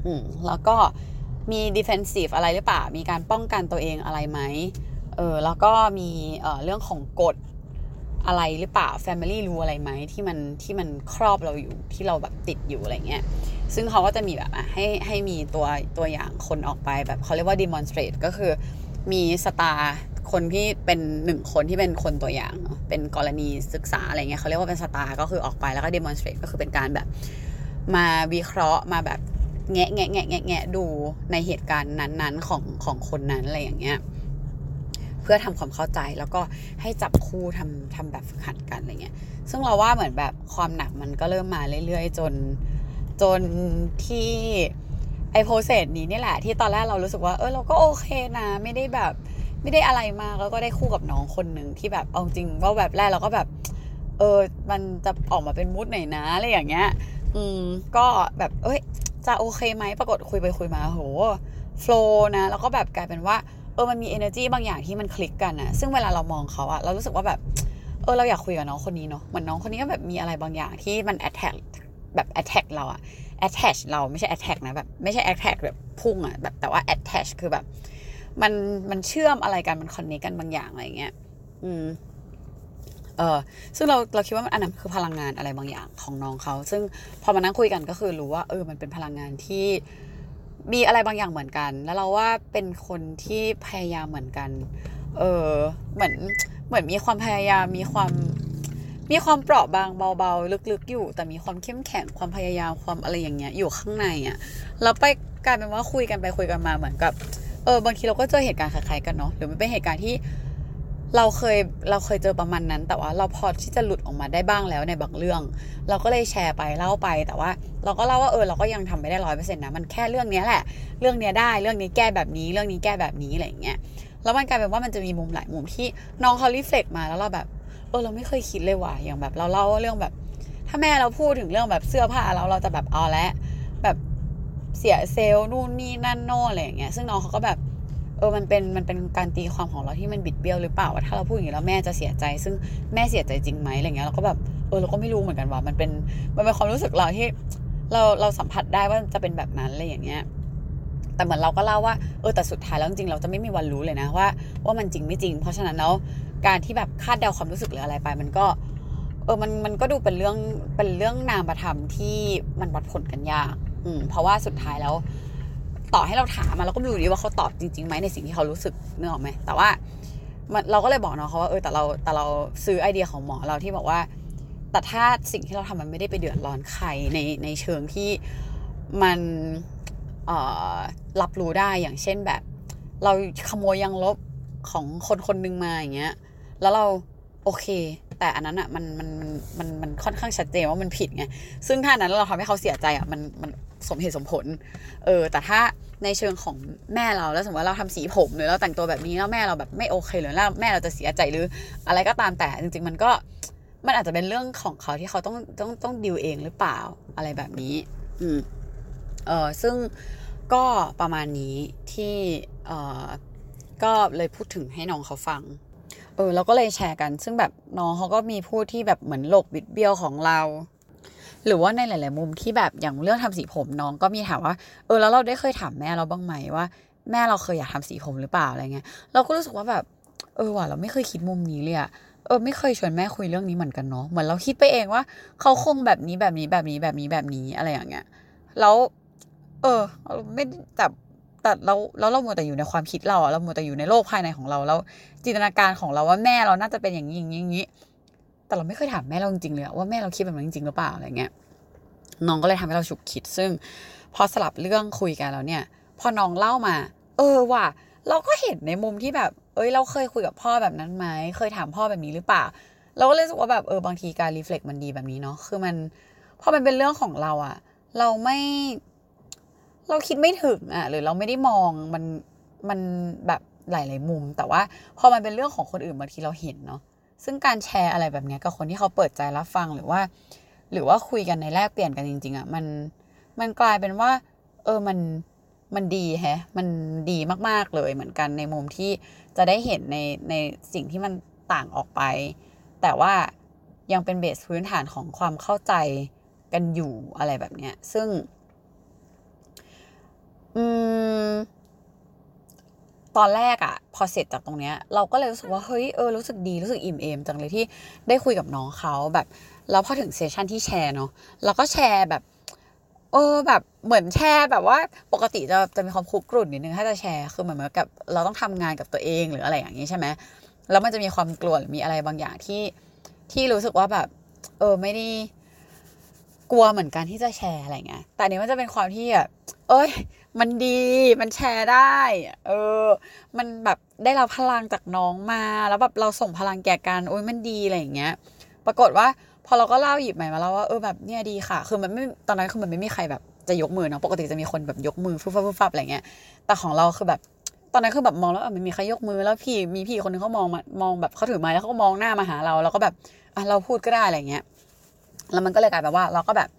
อืมแล้วก็มี defensive อะไรหรือเปล่ามีการป้องกันตัวเองอะไรไหมเออแล้วก็มีเอ่อเรื่องของกฎอะไรหรือเปล่า family rule อะไรไหมที่มันที่มันครอบเราอยู่ที่เราแบบติดอยู่อะไรเงี้ยซึ่งเขาก็จะมีแบบให้ให้มีตัวตัวอย่างคนออกไปแบบเขาเรียกว่า demonstrate ก็คือมีสตาร์คนที่เป็นหนึ่งคนที่เป็นคนตัวอย่างเป็นกรณีศึกษาอะไรเงี้ยเขาเรียกว่าเป็นสตาร์ก็คือออกไปแล้วก็ demonstrate ก็คือเป็นการแบบมาวิเคราะห์มาแบบแงะแงะแงะแงะแงะดูในเหตุการณ์นั้นๆของของคนนั้นอะไรอย่างเงี้ยเพื่อทำความเข้าใจแล้วก็ให้จับคู่ทำทำแบบฝึกหัดกันอะไรเงี้ยซึ่งเราว่าเหมือนแบบความหนักมันก็เริ่มมาเรื่อยๆจนจนที่ไอโพเซสนี้นี่แหละที่ตอนแรกเรารู้สึกว่าเออเราก็โอเคนะไม่ได้แบบไม่ได้อะไรมากแล้วก็ได้คู่กับน้องคนหนึ่งที่แบบเอาจริงว่าแบบแรกเราก็แบบเออมันจะออกมาเป็นมูดไหนนะอะไรอย่างเงี้ยอืมก็แบบเอ้ยจะโอเคไหมปรากฏคุยไปคุยมาโหโฟลว์นะแล้วก็แบบกลายเป็นว่าเออมันมี energy บางอย่างที่มันคลิกกันนะซึ่งเวลาเรามองเขาอะเรารู้สึกว่าแบบเออเราอยากคุยกับน้องคนนี้เนาะเหมือนน้องคนนี้ก็แบบมีอะไรบางอย่างที่มัน attack แบบ attack เราอะ attach เราไม่ใช่ attack นะแบบไม่ใช่ attack แบบพุ่งอะแบบแต่ว่า attach คือแบบมันมันเชื่อมอะไรกันมัน connect กันบางอย่างอะไรเงี้ยอืมเออซึ่งเราเราคิดว่าอันนั้นคือพลังงานอะไรบางอย่างของน้องเขาซึ่งพอมานั่งคุยกันก็คือรู้ว่าเออมันเป็นพลังงานที่มีอะไรบางอย่างเหมือนกันแล้วเราว่าเป็นคนที่พยายามเหมือนกันเออเหมือนเหมือนมีความพยายามมีความมีความเปราะบางเบาๆลึกๆอยู่แต่มีความเข้มแข็งความพยายามความอะไรอย่างเงี้ยอยู่ข้างในอ่ะแล้วไปกลายเป็นว่าคุยกันไปคุยกันมาเหมือนกับเออบางทีเราก็เจอเหตุการณ์คล้ายๆกันเนาะหรือมันเป็นเหตุการณ์ที่เราเคยเราเคยเจอประมาณนั้นแต่ว่าเราพอที่จะหลุดออกมาได้บ้างแล้วในบางเรื่องเราก็เลยแชร์ไปเล่าไปแต่ว่าเราก็เล่าว่าเออเราก็ยังทำไม่ได้ หนึ่งร้อยเปอร์เซ็นต์ นะมันแค่เรื่องนี้แหละเรื่องนี้ได้เรื่องนี้แก้แบบนี้เรื่องนี้แก้แบบนี้อะไรอย่างเงี้ยแล้วมันกลายเป็นว่ามันจะมีมุมหลายมุมที่น้องเขารีเฟล็กมาแล้วเราแบบเออเราไม่เคยคิดเลยว่ะอย่างแบบเราเล่าเรื่องแบบถ้าแม่เราพูดถึงเรื่องแบบเสื้อผ้าเราเราจะแบบเอาละแบบเสียเซลล์นู่นนี่นั่นโน่อะไรอย่างเงี้ยซึ่งน้องเขาก็แบบเออมันเป็นมันเป็นการตีความของเราที่มันบิดเบี้ยวหรือเปล่าว่าถ้าเราพูดอย่างนี้แล้วแม่จะเสียใจซึ่งแม่เสียใจจริงไหมอะไรเงี้ยเราก็แบบเออเราก็ไม่รู้เหมือนกันว่ามันเป็นมันเป็นความรู้สึกเราที่เราเราสัมผัสได้ว่าจะเป็นแบบนั้นอะไรอย่างเงี้ยแต่เหมือนเราก็เล่าว่าเออแต่สุดท้ายแล้วจริงเราจะไม่มีวันรู้เลยนะว่าว่ามันจริงไม่จริงเพราะฉะนั้นแล้วการที่แบบคาดเดาความรู้สึกหรืออะไรไปมันก็เออมันมันก็ดูเป็นเรื่องเป็นเรื่องนามธรรมที่มันวัดผลกันยากอืมเพราะว่าสุดท้ายแล้วต่อให้เราถามมาเราก็ไม่รู้ดีว่าเขาตอบจริงๆไหมในสิ่งที่เขารู้สึกนึกออกไหมแต่ว่าเราก็เลยบอกน้องเขาว่าเออแต่เราแต่เราซื้อไอเดียของหมอเราที่บอกว่าแต่ถ้าสิ่งที่เราทำมันไม่ได้ไปเดือดร้อนใครในในเชิงที่มันรับรู้ได้อย่างเช่นแบบเราขโมยยางลบของคนคนนึงมาอย่างเงี้ยแล้วเราโอเคแต่อันนั้นอ่ะมันมันมันมันมันค่อนข้างชัดเจนว่ามันผิดไงซึ่งถ้านั้นเราทำให้เขาเสียใจอ่ะมันมันสมเหตุสมผลเออแต่ถ้าในเชิงของแม่เราแล้วสมมติว่าเราทำสีผมหรือเราแต่งตัวแบบนี้แล้วแม่เราแบบไม่โอเคหรือแล้วแม่เราจะเสียใจหรืออะไรก็ตามแต่จริงๆมันก็มันอาจจะเป็นเรื่องของเขาที่เขาต้องต้องต้องดีลเองหรือเปล่าอะไรแบบนี้อืมเออซึ่งก็ประมาณนี้ที่เออก็เลยพูดถึงให้น้องเขาฟังเออเราก็เลยแชร์กันซึ่งแบบน้องเขาก็มีพูดที่แบบเหมือนโลกบิดเบี้ยวของเราหรือว่าในหลายๆมุมที่แบบอย่างเรื่องทำสีผมน้องก็มีถามว่าเออแล้วเราได้เคยถามแม่เราบ้างไหมว่าแม่เราเคยอยากทำสีผมหรือเปล่าอะไรเงี้ยเราก็รู้สึกว่าแบบเออว่ะเราไม่เคยคิดมุมนี้เลยอะเออไม่เคยชวนแม่คุยเรื่องนี้เหมือนกันเนาะเหมือนเราคิดไปเองว่าเขาคงแบบนี้แบบนี้แบบนี้แบบนี้แบบนี้อะไรอย่างเงี้ยแล้วเออไม่แต่แต่เราแล้วเราหมดแต่อยู่ในความคิดเราอะเราหมดแต่อยู่ในโลกภายในของเราแล้วจินตนาการของเราว่าแม่เราน่าจะเป็นอย่างนี้อย่างนี้อย่างนี้แต่เราไม่เคยถามแม่เราจริงๆเลยว่าแม่เราคิดแบบนั้นจริงๆหรือเปล่าอะไรเงี้ยน้องก็เลยทำให้เราฉุกคิดซึ่งพอสลับเรื่องคุยกันแล้วเนี่ยพอน้องเล่ามาเออว่ะเราก็เห็นในมุมที่แบบเอ้ยเราเคยคุยกับพ่อแบบนั้นไหมเคยถามพ่อแบบนี้หรือเปล่าเราก็เลยรู้สึกว่าแบบเออบางทีการรีเฟล็กมันดีแบบนี้เนาะคือมันพอมันเป็นเรื่องของเราอะเราไม่ เราคิดไม่ถึงอ่ะหรือเราไม่ได้มองมันมันแบบหลายๆมุมแต่ว่าพอมันเป็นเรื่องของคนอื่นบางทีเราเห็นเนาะซึ่งการแชร์อะไรแบบนี้กับคนที่เขาเปิดใจรับฟังหรือว่าหรือว่าคุยกันในแลกเปลี่ยนกันจริงๆอ่ะมันมันกลายเป็นว่าเออมันมันดีแฮะมันดีมากๆเลยเหมือนกันในมุมที่จะได้เห็นในในสิ่งที่มันต่างออกไปแต่ว่ายังเป็นเบสพื้นฐานของความเข้าใจกันอยู่อะไรแบบเนี้ยซึ่งอืมตอนแรกอะพอเสร็จจากตรงเนี้ยเราก็เลยรู้สึกว่าเฮ้ยเออรู้สึกดีรู้สึกอิ่มเอมจังเลยที่ได้คุยกับน้องเขาแบบแล้วพอถึงเซสชั่นที่แชร์เนาะเราก็แชร์แบบเออแบบเหมือนแชร์แบบว่าปกติจะจะมีความคุกรุ่นนิดนึงถ้าจะแชร์คือเหมือนกับเราต้องทำงานกับตัวเองหรืออะไรอย่างนี้ใช่ไหมแล้วมันจะมีความกลัวหรือมีอะไรบางอย่างที่ที่รู้สึกว่าแบบเออไม่ได้กลัวเหมือนกันที่จะแชร์อะไรเงี้ยแต่นี้มันจะเป็นความที่แบบเอ้ยมันดีมันแชร์ได้เออมันแบบได้รับพลังจากน้องมาแล้วแบบเราส่งพลังแก่กันโอ้ยมันดีอะไรอย่างเงี้ยปรากฏว่าพอเราก็เล่าหยิบใหม่มาแล้วว่าเออแบบเนี่ยดีค่ะคือมันไม่ตอนนั้นคือมันไม่มีใครแบบจะยกมือเนาะปกติจะมีคนแบบยกมือฟุบฟับฟุบฟับอะไรเงี้ยแต่ของเราคือแบบตอนนั้นคือแบบมองแล้วมันมีใครยกมือแล้วพี่มีพี่คนนึงเขามองมองแบบเขาถือไม้แล้วเขาก็มองหน้ามาหาเราแล้วก็แบบอ่ะเราพูดก็ได้อะไรเงี้ยแล้วมันก็เลยกลายแบบว่าเราก็แบบ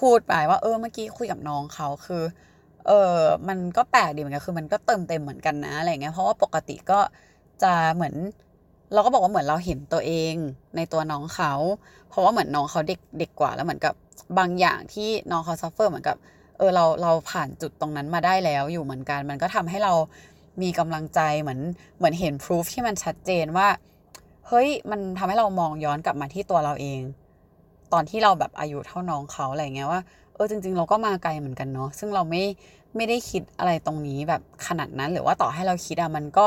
พูดไปว่าเออเมื่อกี้คุยกับน้องเขาคือเออมันก็แปลกดีเหมือนกันคือมันก็เติมเต็มเหมือนกันนะอะไรเงี้ยเพราะว่าปกติก็จะเหมือนเราก็บอกว่าเหมือนเราเห็นตัวเองในตัวน้องเขาเพราะว่าเหมือนน้องเขาเด็กเด็กกว่าแล้วเหมือนกับบางอย่างที่น้องเขาซัฟเฟอร์เหมือนกับเออเราเราผ่านจุดตรงนั้นมาได้แล้วอยู่เหมือนกันมันก็ทำให้เรามีกำลังใจเหมือนเหมือนเห็น proof ที่มันชัดเจนว่าเฮ้ยมันทำให้เรามองย้อนกลับมาที่ตัวเราเองตอนที่เราแบบอายุเท่าน้องเขาอะไรเงี้ยว่าเออจริงๆเราก็มาไกลเหมือนกันเนาะซึ่งเราไม่ไม่ได้คิดอะไรตรงนี้แบบขนาดนั้นหรือว่าต่อให้เราคิดอะมันก็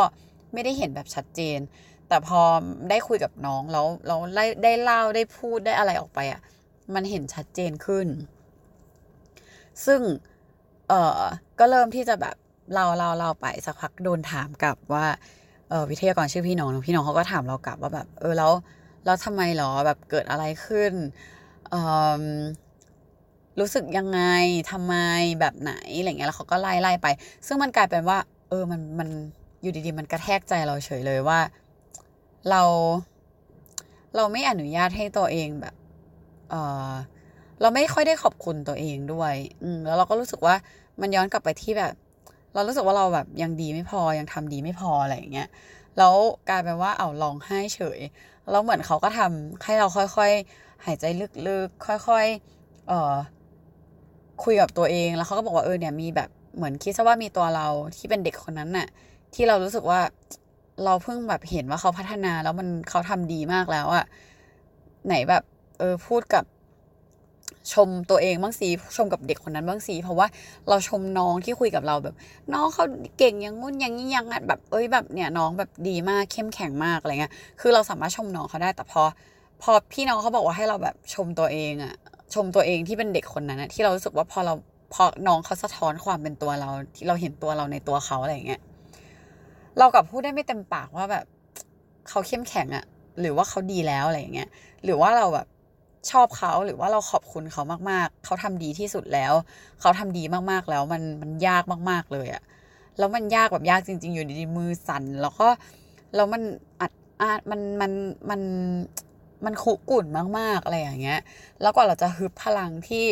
ไม่ได้เห็นแบบชัดเจนแต่พอได้คุยกับน้องแล้วเราได้ได้เล่าได้พูดได้อะไรออกไปอ่ะมันเห็นชัดเจนขึ้นซึ่งเอ่อก็เริ่มที่จะแบบเราเราเราไปสักพักโดนถามกลับว่าเออวิทยากรชื่อพี่น้องพี่น้องเขาก็ถามเรากลับว่าแบบเออแล้วแล้วทำไมหรอแบบเกิดอะไรขึ้นเอ่อรู้สึกยังไงทำไมแบบไหนอะไรเงี้ยแล้วเขาก็ไล่ไล่ไปซึ่งมันกลายเป็นว่าเออมันมันอยู่ดีๆมันกระแทกใจเราเฉยเลยว่าเราเราไม่อนุญาตให้ตัวเองแบบเออเราไม่ค่อยได้ขอบคุณตัวเองด้วยอืมแล้วเราก็รู้สึกว่ามันย้อนกลับไปที่แบบเรารู้สึกว่าเราแบบยังดีไม่พอยังทำดีไม่พออะไรอย่างเงี้ยแล้วกลายเป็นว่าเอาร้องไห้เฉยแล้วเหมือนเขาก็ทำให้เราค่อยๆหายใจลึกๆค่อยๆเอ่อคุยกับตัวเองแล้วเขาก็บอกว่าเออเนี่ยมีแบบเหมือนคิดซะว่ามีตัวเราที่เป็นเด็กคนนั้นน่ะที่เรารู้สึกว่าเราเพิ่งแบบเห็นว่าเขาพัฒนาแล้วมันเขาทำดีมากแล้วอะไหนแบบเออพูดกับชมตัวเองบ้างสิชมกับเด็กคนนั้นบ้างสิเพราะว่าเราชมน้องที่คุยกับเราแบบน้องเขาเก่งอย่างงุ่นอย่างนี้อย่างนั้นแบบเอ้ยแบบเนี่ยน้องแบบดีมากเข้มแข็งมากอะไรเงี้ยคือเราสามารถชมน้องเขาได้แต่พอพอพี่น้องเขาบอกว่าให้เราแบบชมตัวเองอะชมตัวเองที่เป็นเด็กคนนั้นอะที่เรารู้สึกว่าพอเราพอน้องเขาสะท้อนความเป็นตัวเราที่เราเห็นตัวเราในตัวเขาอะไรเงี้ยเรากับพูดได้ไม่เต็มปากว่าแบบเขาเข้มแข็งอะหรือว่าเขาดีแล้วอะไรอย่างเงี้ยหรือว่าเราแบบชอบเขาหรือว่าเราขอบคุณเขามากๆเขาทำดีที่สุดแล้วเขาทำดีมากๆแล้วมันมันยากมากๆเลยอะแล้วมันยากแบบยากจริงๆอยู่ดีๆมือสั่นแล้วก็แล้วมันอัดอัดมันมันมันมันขุ่นมากๆอะไรอย่างเงี้ยแล้วก็เราจะฮึบพลังที่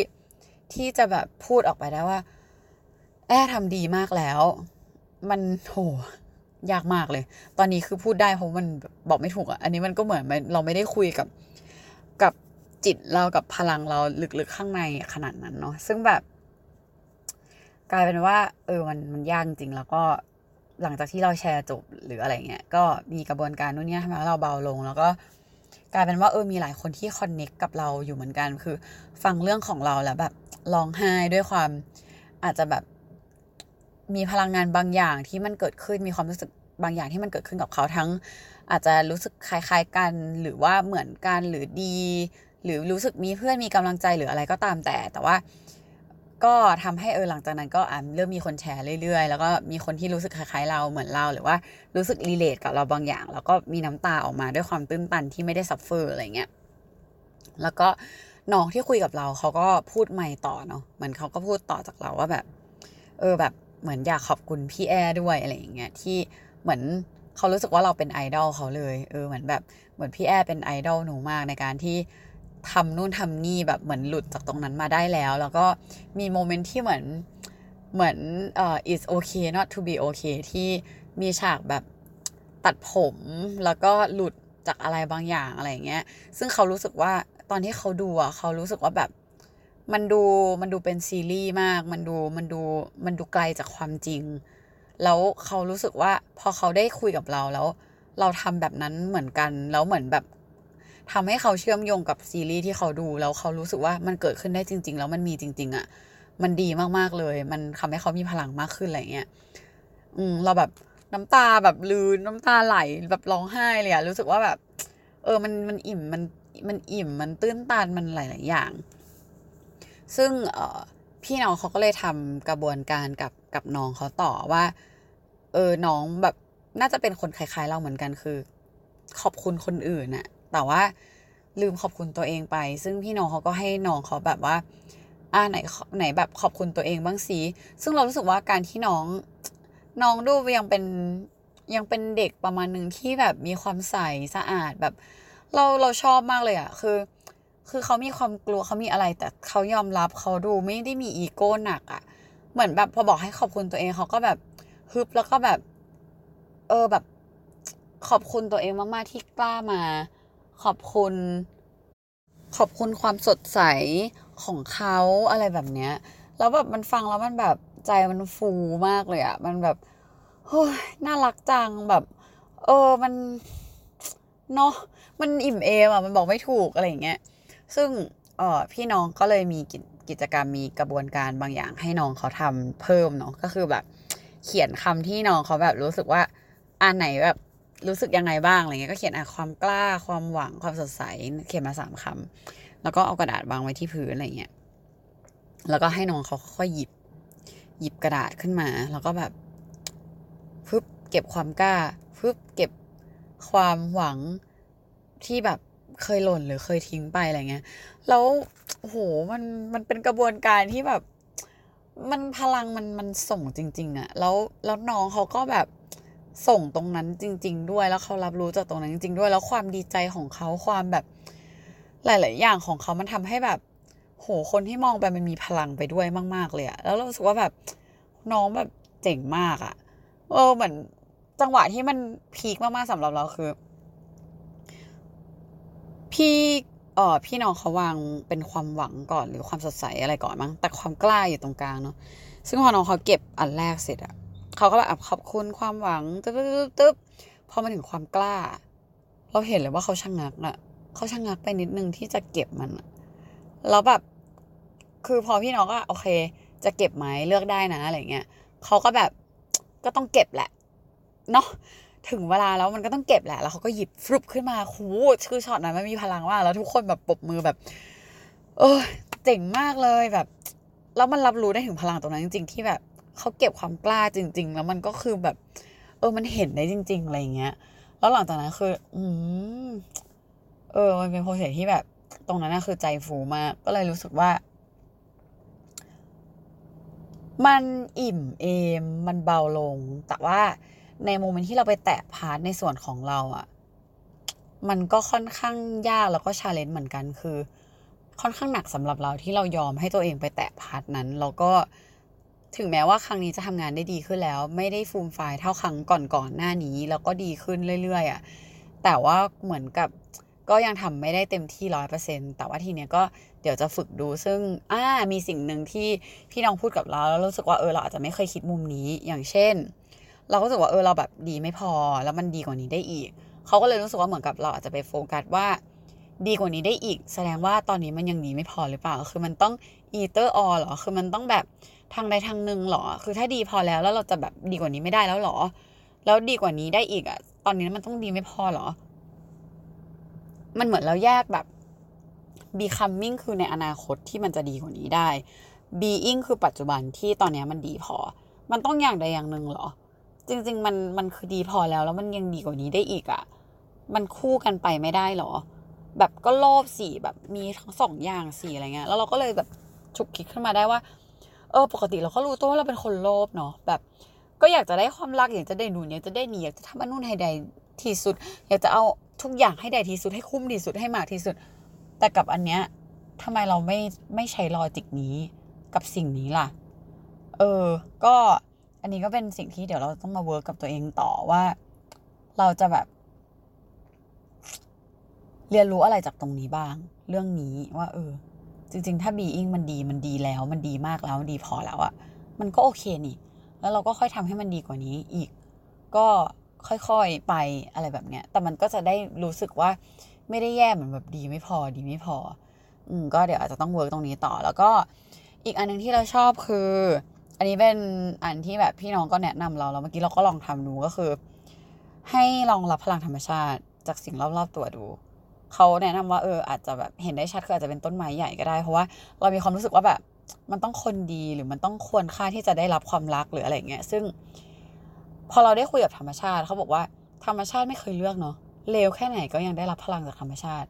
ที่จะแบบพูดออกไปได้ว่าแอบทำดีมากแล้วมันโหยากมากเลยตอนนี้คือพูดได้เพราะมันบอกไม่ถูกอ่ะอันนี้มันก็เหมือนเราไม่ได้คุยกับกับจิตเรากับพลังเราลึกๆข้างในขนาดนั้นเนาะซึ่งแบบกลายเป็นว่าเออมันมันยากจริงแล้วก็หลังจากที่เราแชร์จบหรืออะไรเงี้ยก็มีกระบวนการนู่นนี่ทำให้เราเบาลงแล้วก็กลายเป็นว่าเออมีหลายคนที่คอนเนคกับเราอยู่เหมือนกันคือฟังเรื่องของเราแล้วแบบร้องไห้ด้วยความอาจจะแบบมีพลังงานบางอย่างที่มันเกิดขึ้นมีความรู้สึกบางอย่างที่มันเกิดขึ้นกับเขาทั้งอาจจะรู้สึกคล้ายๆกันหรือว่าเหมือนกันหรือดีหรือรู้สึกมีเพื่อนมีกำลังใจหรืออะไรก็ตามแต่แต่ว่าก็ทำให้เออหลังจากนั้นก็อ่ะเริ่มมีคนแชร์เรื่อยๆแล้วก็มีคนที่รู้สึกคล้ายๆเราเหมือนเราหรือว่ารู้สึกรีเลทกับเราบางอย่างแล้วก็มีน้ำตาออกมาด้วยความตื้นตันที่ไม่ได้ซัฟเฟอร์อะไรเงี้ยแล้วก็น้องที่คุยกับเราเขาก็พูดใหม่ต่อเนาะเหมือนเขาก็พูดต่อจากเราว่าแบบ เออแบบเหมือนอยากขอบคุณพี่แอร์ด้วยอะไรอย่างเงี้ยที่เหมือนเขารู้สึกว่าเราเป็นไอดอลเขาเลยเออเหมือนแบบเหมือนพี่แอร์เป็นไอดอลหนูมากในการที่ทำนู่นทำนี่แบบเหมือนหลุดจากตรงนั้นมาได้แล้วแล้วก็มีโมเมนต์ที่เหมือนเหมือนเอ่อ it's okay not to be okay ที่มีฉากแบบตัดผมแล้วก็หลุดจากอะไรบางอย่างอะไรอย่างเงี้ยซึ่งเขารู้สึกว่าตอนที่เขาดูอ่ะเขารู้สึกว่าแบบมันดูมันดูเป็นซีรีส์มากมันดูมันดูมันดูไกลจากความจริงแล้วเขารู้สึกว่าพอเขาได้คุยกับเราแล้วเราทำแบบนั้นเหมือนกันแล้วเหมือนแบบทำให้เขาเชื่อมโยงกับซีรีส์ที่เขาดูแล้วเขารู้สึกว่ามันเกิดขึ้นได้จริงๆแล้วมันมีจริงๆอ่ะมันดีมากๆเลยมันทำให้เขามีพลังมากขึ้นอะไรเงี้ยอืมเราแบบน้ำตาแบบลืนน้ำตาไหลแบบร้องไห้เลยอะรู้สึกว่าแบบเออมันมันอิ่มมันมันอิ่มมันตื้นตันมันหลายๆอย่างซึ่งเอ่อพี่น้องเขาก็เลยทำกระบวนการกับกับน้องเขาต่อว่าเออน้องแบบน่าจะเป็นคนคล้ายๆเราเหมือนกันคือขอบคุณคนอื่นน่ะแต่ว่าลืมขอบคุณตัวเองไปซึ่งพี่น้องเขาก็ให้น้องเขาแบบว่าอ่าไหนไหนแบบขอบคุณตัวเองบ้างสิซึ่งเรารู้สึกว่าการที่น้องน้องดูยังเป็นยังเป็นเด็กประมาณนึงที่แบบมีความใสสะอาดแบบเราเราชอบมากเลยอ่ะคือคือเขามีความกลัวเขามีอะไรแต่เขายอมรับเขาดูไม่ได้มีอีโก้หนักอ่ะเหมือนแบบพอบอกให้ขอบคุณตัวเองเขาก็แบบฮึบแล้วก็แบบเออแบบขอบคุณตัวเองมากๆที่กล้ามาขอบคุณขอบคุณความสดใสของเขาอะไรแบบเนี้ยแล้วแบบมันฟังแล้วมันแบบใจมันฟูมากเลยอ่ะมันแบบโอ้ยน่ารักจังแบบเออมันเนาะมันอิ่มเอมอ่ะมันบอกไม่ถูกอะไรอย่างเงี้ยซึ่งเออพี่น้องก็เลยมีกิจกรรมมีกระบวนการบางอย่างให้น้องเขาทำเพิ่มเนาะก็คือแบบเขียนคำที่น้องเขาแบบรู้สึกว่าอันไหนแบบรู้สึกยังไงบ้างอะไรเงี้ยก็เขียนอ่ะความกล้าความหวังความสดใสเขียนมาสามคำแล้วก็เอากระดาษวางไว้ที่พื้นอะไรเงี้ยแล้วก็ให้น้องเขาค่อยหยิบหยิบกระดาษขึ้นมาแล้วก็แบบพึบเก็บความกล้าพึบเก็บความหวังที่แบบเคยหล่นหรือเคยทิ้งไปอะไรเงี้ยแล้วโหมันมันเป็นกระบวนการที่แบบมันพลังมันมันส่งจริงๆอะแล้วแล้วน้องเขาก็แบบส่งตรงนั้นจริงๆด้วยแล้วเขารับรู้จากตรงนั้นจริงๆด้วยแล้วความดีใจของเขาความแบบหลายๆอย่างของเขามันทำให้แบบโหคนที่มองไปมันมีพลังไปด้วยมากๆเลยอะแล้วเรารู้สึกว่าแบบน้องแบบเจ๋งมากอะเออเหมือนจังหวะที่มันพีคมากๆสำหรับเราคือพี่เอ่อพี่น้องเขาวางเป็นความหวังก่อนหรือความสดใสอะไรก่อนมั้งแต่ความกล้าอยู่ตรงกลางเนาะซึ่งพอน้องเขาเก็บอันแรกเสร็จอะเขาก็แบบขอบคุณความหวังตึ๊บตึ๊บพอมาถึงความกล้าเราเห็นเลยว่าเขาชะงักอะเขาชะงักไปนิดนึงที่จะเก็บมันแล้วแบบคือพอพี่น้องก็โอเคจะเก็บไหมเลือกได้นะอะไรเงี้ยเขาก็แบบก็ต้องเก็บแหละเนาะถึงเวลาแล้วมันก็ต้องเก็บแหละแล้วเขาก็หยิบฟลุปขึ้นมาโหคือช็อตนั้นมันมีพลังมากแล้วทุกคนแบบปรบมือแบบเออเจ๋งมากเลยแบบแล้วมันรับรู้ได้ถึงพลังตรงนั้นจริงๆที่แบบเขาเก็บความกล้าจริงๆแล้วมันก็คือแบบเออมันเห็นได้จริงๆอะไรเงี้ยแล้วหลังจากนั้นคืออืมเออมันเป็นโปรเซสที่แบบตรงนั้นน่ะคือใจฟูมากก็เลยรู้สึกว่ามันอิ่มเอมมันเบาลงแต่ว่าในโมเมนต์ที่เราไปแตะพาร์ทในส่วนของเราอ่ะมันก็ค่อนข้างยากแล้วก็ชาเลนจ์เหมือนกันคือค่อนข้างหนักสำหรับเราที่เรายอมให้ตัวเองไปแตะพาร์ทนั้นแล้วก็ถึงแม้ว่าครั้งนี้จะทำงานได้ดีขึ้นแล้วไม่ได้ฟูมไฟล์เท่าครั้งก่อนๆหน้านี้แล้วก็ดีขึ้นเรื่อยๆอ่ะแต่ว่าเหมือนกับก็ยังทำไม่ได้เต็มที่ ร้อยเปอร์เซ็นต์ แต่ว่าทีเนี้ยก็เดี๋ยวจะฝึกดูซึ่งอ่ามีสิ่งหนึ่งที่พี่น้องพูดกับเราแล้วรู้สึกว่าเออเราอาจจะไม่เคยคิดมุมนี้อย่างเช่นเราก็รู้สึกว่าเออเราแบบดีไม่พอแล้วมันดีกว่านี้ได้อีกเขาก็เลยรู้สึกว่าเหมือนกับเราอาจจะไปโฟกัสว่าดีกว่านี้ได้อีกแสดงว่าตอนนี้มันยังดีไม่พอหรือเปล่าคือมันต้อง either or หรอคือมันต้องแบบทางใดทางหนึ่งหรอคือถ้าดีพอแล้วแล้วเราจะแบบดีกว่านี้ไม่ได้แล้วหรอแล้วดีกว่านี้ได้อีกอ่ะตอนนี้มันต้องดีไม่พอหรอมันเหมือนเราแยกแบบ becoming คือในอนาคตที่มันจะดีกว่านี้ได้ being คือปัจจุบันที่ตอนนี้มันดีพอมันต้องอย่างใดอย่างหนึ่งหรอจริงๆมันมันคือดีพอแล้วแล้วมันยังดีกว่านี้ได้อีกอ่ะมันคู่กันไปไม่ได้หรอแบบก็โลภสิแบบมีทั้งสองอย่างสิอะไรเงี้ยแล้วเราก็เลยแบบฉุกคิดขึ้นมาได้ว่า เออปกติเราก็รู้ตัวว่าเราเป็นคนโลภเนาะแบบก็อยากจะได้ความรักอยากจะได้หนุนอยากจะได้หนีอยากจะทำนู่นให้ได้ที่สุดอยากจะเอาทุกอย่างให้ได้ที่สุดให้คุ้มที่สุดให้มากที่สุดแต่กับอันเนี้ยทำไมเราไม่ไม่ใช้ลอจิกนี้กับสิ่งนี้ล่ะเออก็อันนี้ก็เป็นสิ่งที่เดี๋ยวเราต้องมาเวิร์กกับตัวเองต่อว่าเราจะแบบเรียนรู้อะไรจากตรงนี้บ้างเรื่องนี้ว่าเออจริงๆถ้า being มันดีมันดีแล้วมันดีมากแล้วดีพอแล้วอะมันก็โอเคนี่แล้วเราก็ค่อยทำให้มันดีกว่านี้อีกก็ค่อยๆไปอะไรแบบเนี้ยแต่มันก็จะได้รู้สึกว่าไม่ได้แย่เหมือนแบบดีไม่พอดีไม่พออืมก็เดี๋ยวอาจจะต้องเวิร์กตรงนี้ต่อแล้วก็อีกอันนึงที่เราชอบคืออันนี้เป็นอันที่แบบพี่น้องก็แนะนำเราแล้วเมื่อกี้เราก็ลองทำดูก็คือให้ลองรับพลังธรรมชาติจากสิ่งรอบๆตัวดูเขาแนะนำว่าเอออาจจะแบบเห็นได้ชัดคืออาจจะเป็นต้นไม้ใหญ่ก็ได้เพราะว่าเรามีความรู้สึกว่าแบบมันต้องคนดีหรือมันต้องควรค่าที่จะได้รับความรักหรืออะไรเงี้ยซึ่งพอเราได้คุยกับธรรมชาติเขาบอกว่าธรรมชาติไม่เคยเลือกเนาะเลวแค่ไหนก็ยังได้รับพลังจากธรรมชาติ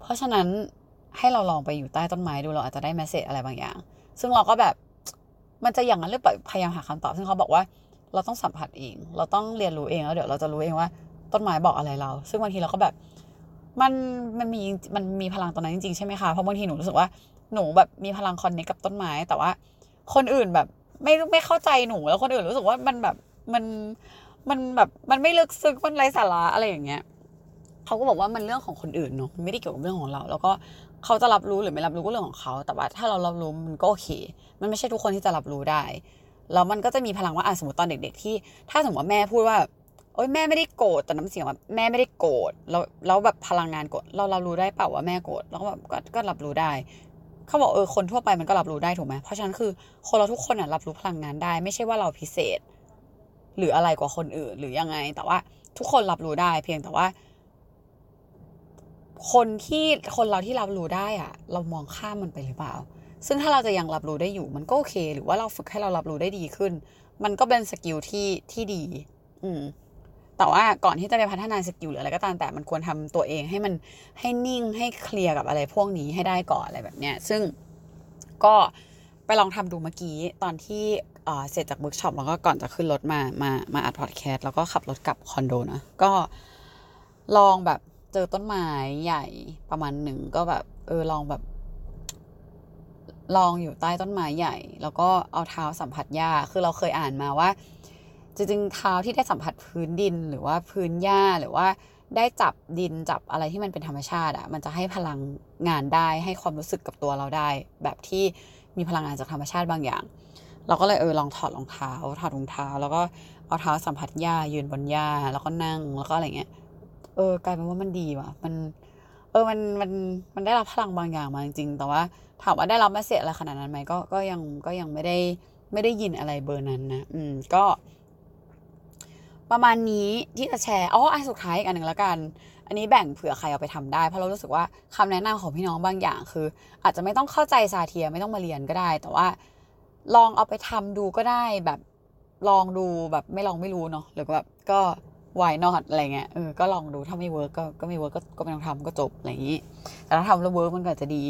เพราะฉะนั้นให้เราลองไปอยู่ใต้ต้นไม้ดูเราอาจจะได้เมสเสจอะไรบางอย่างซึ่งเราก็แบบมันจะอย่างนั้นหรือเปล่าพยายามหาคำตอบซึ่งเขาบอกว่าเราต้องสัมผัสเองเราต้องเรียนรู้เองแล้วเดี๋ยวเราจะรู้เองว่าต้นไม้บอกอะไรเราซึ่งบางทีเราก็แบบมันมันมีมันมีพลังตรงนั้นจริงๆใช่ไหมคะเพราะบางทีหนูรู้สึกว่าหนูแบบมีพลังคอนเนคกับต้นไม้แต่ว่าคนอื่นแบบไม่ไม่เข้าใจหนูแล้วคนอื่นรู้สึกว่ามันแบบมันมันแบบมันไม่ลึกซึ้งมันไร้สาระอะไรอย่างเงี้ยเขาก็บอกว่ามันเรื่องของคนอื่นเนาะไม่ได้เกี่ยวกับเรื่องของเราแล้วก็เขาจะรับรู้หรือไม่รับรู้ก็เรื่องของเขาแต่ว่าถ้าเรารับรู้มันก็โอเคมันไม่ใช่ทุกคนที่จะรับรู้ได้แล้วมันก็จะมีพลังว่าอ่ะสมมติตอนเด็กๆที่ถ้าสมมติว่าแม่พูดว่าโอ๊ยแม่ไม่ได้โกรธแต่น้ำเสียงแบบแม่ไม่ได้โกรธแล้วแล้วแบบพลังงานโกรธเราเรารู้ได้เปล่าว่าแม่โกรธแล้วแบบก็ก็รับรู้ได้เขาบอกเออคนทั่วไปมันก็รับรู้ได้ถูกไหมเพราะฉะนั้นคือคนเราทุกคนอ่ะรับรู้พลังงานได้ไม่ใช่ว่าเราพิเศษหรืออะไรกว่าคนอื่นหรือยังไงแต่ว่าทุกคนรับรู้ได้เพียงแต่ว่าคนที่คนเราที่รับรู้ได้อ่ะเรามองข้ามมันไปหรือเปล่าซึ่งถ้าเราจะยังรับรู้ได้อยู่มันก็โอเคหรือว่าเราฝึกให้เรารับรู้ได้ดีขึ้นมันก็เป็นสกิลที่ที่ดีอืมแต่ว่าก่อนที่จะไปพัฒนาสกิลหรืออะไรก็ตามแต่มันควรทำตัวเองให้มันให้นิ่งให้เคลียร์กับอะไรพวกนี้ให้ได้ก่อนอะไรแบบเนี้ยซึ่งก็ไปลองทำดูเมื่อกี้ตอนที่เอ่อเสร็จจากเวิร์กช็อปแล้วก็ก่อนจะขึ้นรถมามามาอัดพอดแคสต์แล้วก็ขับรถกลับคอนโดนะก็ลองแบบเจอต้นไม้ใหญ่ประมาณหนึ่งก็แบบเออลองแบบลองอยู่ใต้ต้นไม้ใหญ่แล้วก็เอาเท้าสัมผัสหญ้าคือเราเคยอ่านมาว่าจริงๆเท้าที่ได้สัมผัสพื้นดินหรือว่าพื้นหญ้าหรือว่าได้จับดินจับอะไรที่มันเป็นธรรมชาติอ่ะมันจะให้พลังงานได้ให้ความรู้สึกกับตัวเราได้แบบที่มีพลังงานจากธรรมชาติบางอย่างเราก็เลยเออลองถอดรองเท้าถอดรองเท้าแล้วก็เอาเท้าสัมผัสหญ้ายืนบนหญ้าแล้วก็นั่งแล้วก็อะไรเงี้ยเออกลายเป็นว่ามันดีว่ะมันเออมันมันมันได้รับพลังบางอย่างมาจริงๆแต่ว่าถามว่าได้รับมาเสียอะไรขนาดนั้นไหมก็ก็ยังก็ยังไม่ได้ไม่ได้ยินอะไรเบอร์นั้นนะอืมก็ประมาณนี้ที่จะแชร์อ๋ออันสุดท้ายอีกอันหนึ่งละกันอันนี้แบ่งเผื่อใครเอาไปทำได้เพราะเรารู้สึกว่าคำแนะนำของพี่น้องบางอย่างคืออาจจะไม่ต้องเข้าใจซาเทียไม่ต้องมาเรียนก็ได้แต่ว่าลองเอาไปทำดูก็ได้แบบลองดูแบบไม่ลองไม่รู้เนาะหรือแบบก็why not อะไรเงี้ยเออก็ลองดูถ้าไม่เวิร์กก็ก็ไม่เวิร์กก็ก็ไม่ต้องทำก็จบอะไรอย่างนี้แต่ถ้าทำแล้วเวิร์กมันก็จะดี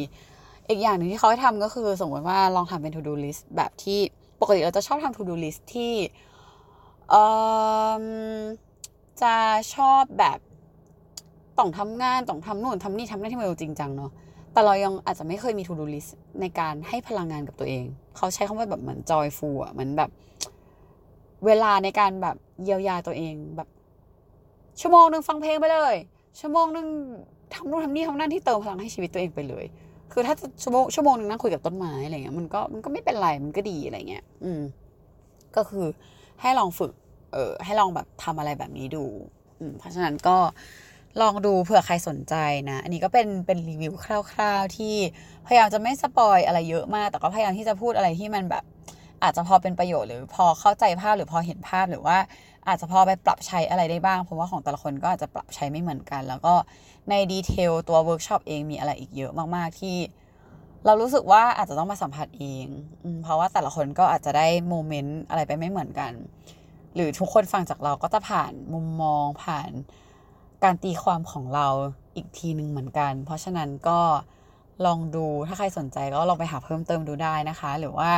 อีกอย่างหนึ่งที่เขาให้ทำก็คือสมมติว่าลองทำเป็น to do list แบบที่ปกติเราจะชอบทำ to do list ที่เอ่อจะชอบแบบต้องทำงานต้องทำนู่นทำนี่ทำนั่นที่มันจริงจังเนาะแต่เรายังอาจจะไม่เคยมี to do list ในการให้พลังงานกับตัวเองเขาใช้คำว่าแบบเหมือน joyful อ่ะเหมือนแบบเวลาในการแบบเยียวยาตัวเองแบบชั่วโมงนึงฟังเพลงไปเลยชั่วโมงนึงทำนู่นทำนี่ทำนั่นที่เติมพลังให้ชีวิตตัวเองไปเลยคือถ้าชั่วโมงชั่วโมงนึงนั่งคุยกับต้นไม้อะไรเงี้ยมันก็มันก็ไม่เป็นไรมันก็ดีอะไรเงี้ยอืมก็คือให้ลองฝึกเออให้ลองแบบทำอะไรแบบนี้ดูอืมเพราะฉะนั้นก็ลองดูเผื่อใครสนใจนะอันนี้ก็เป็นเป็นรีวิวคร่าวๆที่พยายามจะไม่สปอยอะไรเยอะมากแต่ก็พยายามที่จะพูดอะไรที่มันแบบอาจจะพอเป็นประโยชน์หรือพอเข้าใจภาพหรือพอเห็นภาพหรือว่าอาจจะพอไปปรับใช้อะไรได้บ้างเพราะว่าของแต่ละคนก็อาจจะปรับใช้ไม่เหมือนกันแล้วก็ในดีเทลตัวเวิร์กช็อปเองมีอะไรอีกเยอะมากๆที่เรารู้สึกว่าอาจจะต้องมาสัมผัสเองเพราะว่าแต่ละคนก็อาจจะได้โมเมนต์อะไรไปไม่เหมือนกันหรือทุกคนฟังจากเราก็จะผ่านมุมมองผ่านการตีความของเราอีกทีนึงเหมือนกันเพราะฉะนั้นก็ ลองดูถ้าใครสนใจก็ลองไปหาเพิ่มเติมดูได้นะคะหรือว่า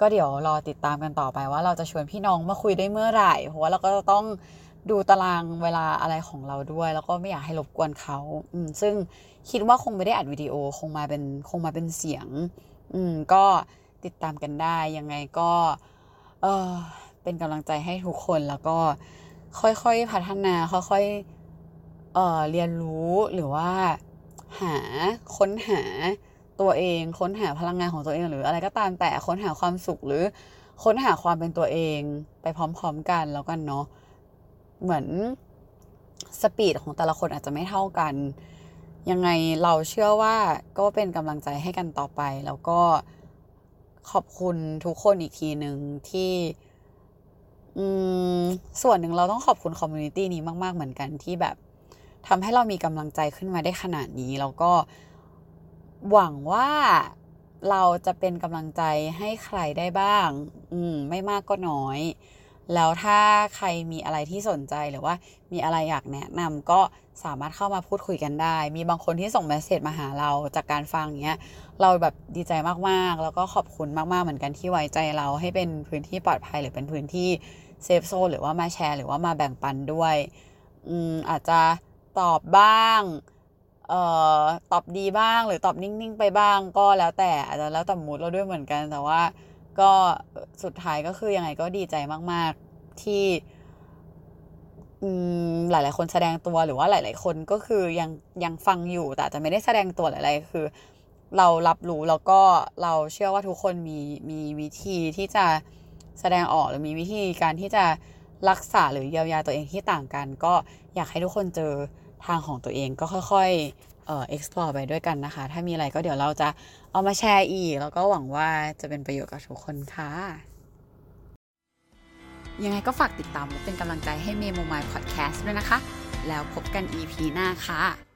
ก็เดี๋ยวรอติดตามกันต่อไปว่าเราจะชวนพี่น้องมาคุยได้เมื่อไหร่เพราะว่าเราก็ต้องดูตารางเวลาอะไรของเราด้วยแล้วก็ไม่อยากให้รบกวนเขาซึ่งคิดว่าคงไม่ได้อัดวิดีโอคงมาเป็นคงมาเป็นเสียงอืมก็ติดตามกันได้ยังไงก็เออเป็นกำลังใจให้ทุกคนแล้วก็ค่อยๆพัฒนาค่อยๆเอ่อเรียนรู้หรือว่าหาค้นหาตัวเองค้นหาพลังงานของตัวเองหรืออะไรก็ตามแต่ค้นหาความสุขหรือค้นหาความเป็นตัวเองไปพร้อมๆกันแล้วกันเนาะเหมือนสปีดของแต่ละคนอาจจะไม่เท่ากันยังไงเราเชื่อว่าก็เป็นกำลังใจให้กันต่อไปแล้วก็ขอบคุณทุกคนอีกทีนึงที่ส่วนหนึ่งเราต้องขอบคุณคอมมูนิตี้นี้มากๆเหมือนกันที่แบบทำให้เรามีกำลังใจขึ้นมาได้ขนาดนี้แล้วก็หวังว่าเราจะเป็นกำลังใจให้ใครได้บ้างอืมไม่มากก็น้อยแล้วถ้าใครมีอะไรที่สนใจหรือว่ามีอะไรอยากแนะนำก็สามารถเข้ามาพูดคุยกันได้มีบางคนที่ส่งเมสเสจมาหาเราจากการฟังเงี้ยเราแบบดีใจมากๆแล้วก็ขอบคุณมากๆเหมือนกันที่ไว้ใจเราให้เป็นพื้นที่ปลอดภัยหรือเป็นพื้นที่เซฟโซนหรือว่ามาแชร์หรือว่ามาแบ่งปันด้วยอืมอาจจะตอบบ้างเอ่อตอบดีบ้างหรือตอบนิ่งๆไปบ้างก็แล้วแต่อาจจะแล้วแต่มูดเราด้วยเหมือนกันแต่ว่าก็สุดท้ายก็คือยังไงก็ดีใจมากๆที่หลายๆคนแสดงตัวหรือว่าหลายๆคนก็คือยังยังฟังอยู่แต่จะไม่ได้แสดงตัวอะไรคือเรารับรู้แล้วก็เราเชื่อว่าทุกคนมีมีวิธีที่จะแสดงออกหรือมีวิธีการที่จะรักษาหรือเยียวยาตัวเองที่ต่างกันก็อยากให้ทุกคนเจอทางของตัวเองก็ค่อยๆเอ่อ explore ไปด้วยกันนะคะถ้ามีอะไรก็เดี๋ยวเราจะเอามาแชร์อีกแล้วก็หวังว่าจะเป็นประโยชน์กับทุกคนค่ะยังไงก็ฝากติดตามและเป็นกำลังใจให้ Memo Mind Podcast ด้วยนะคะแล้วพบกัน อี พี หน้าค่ะ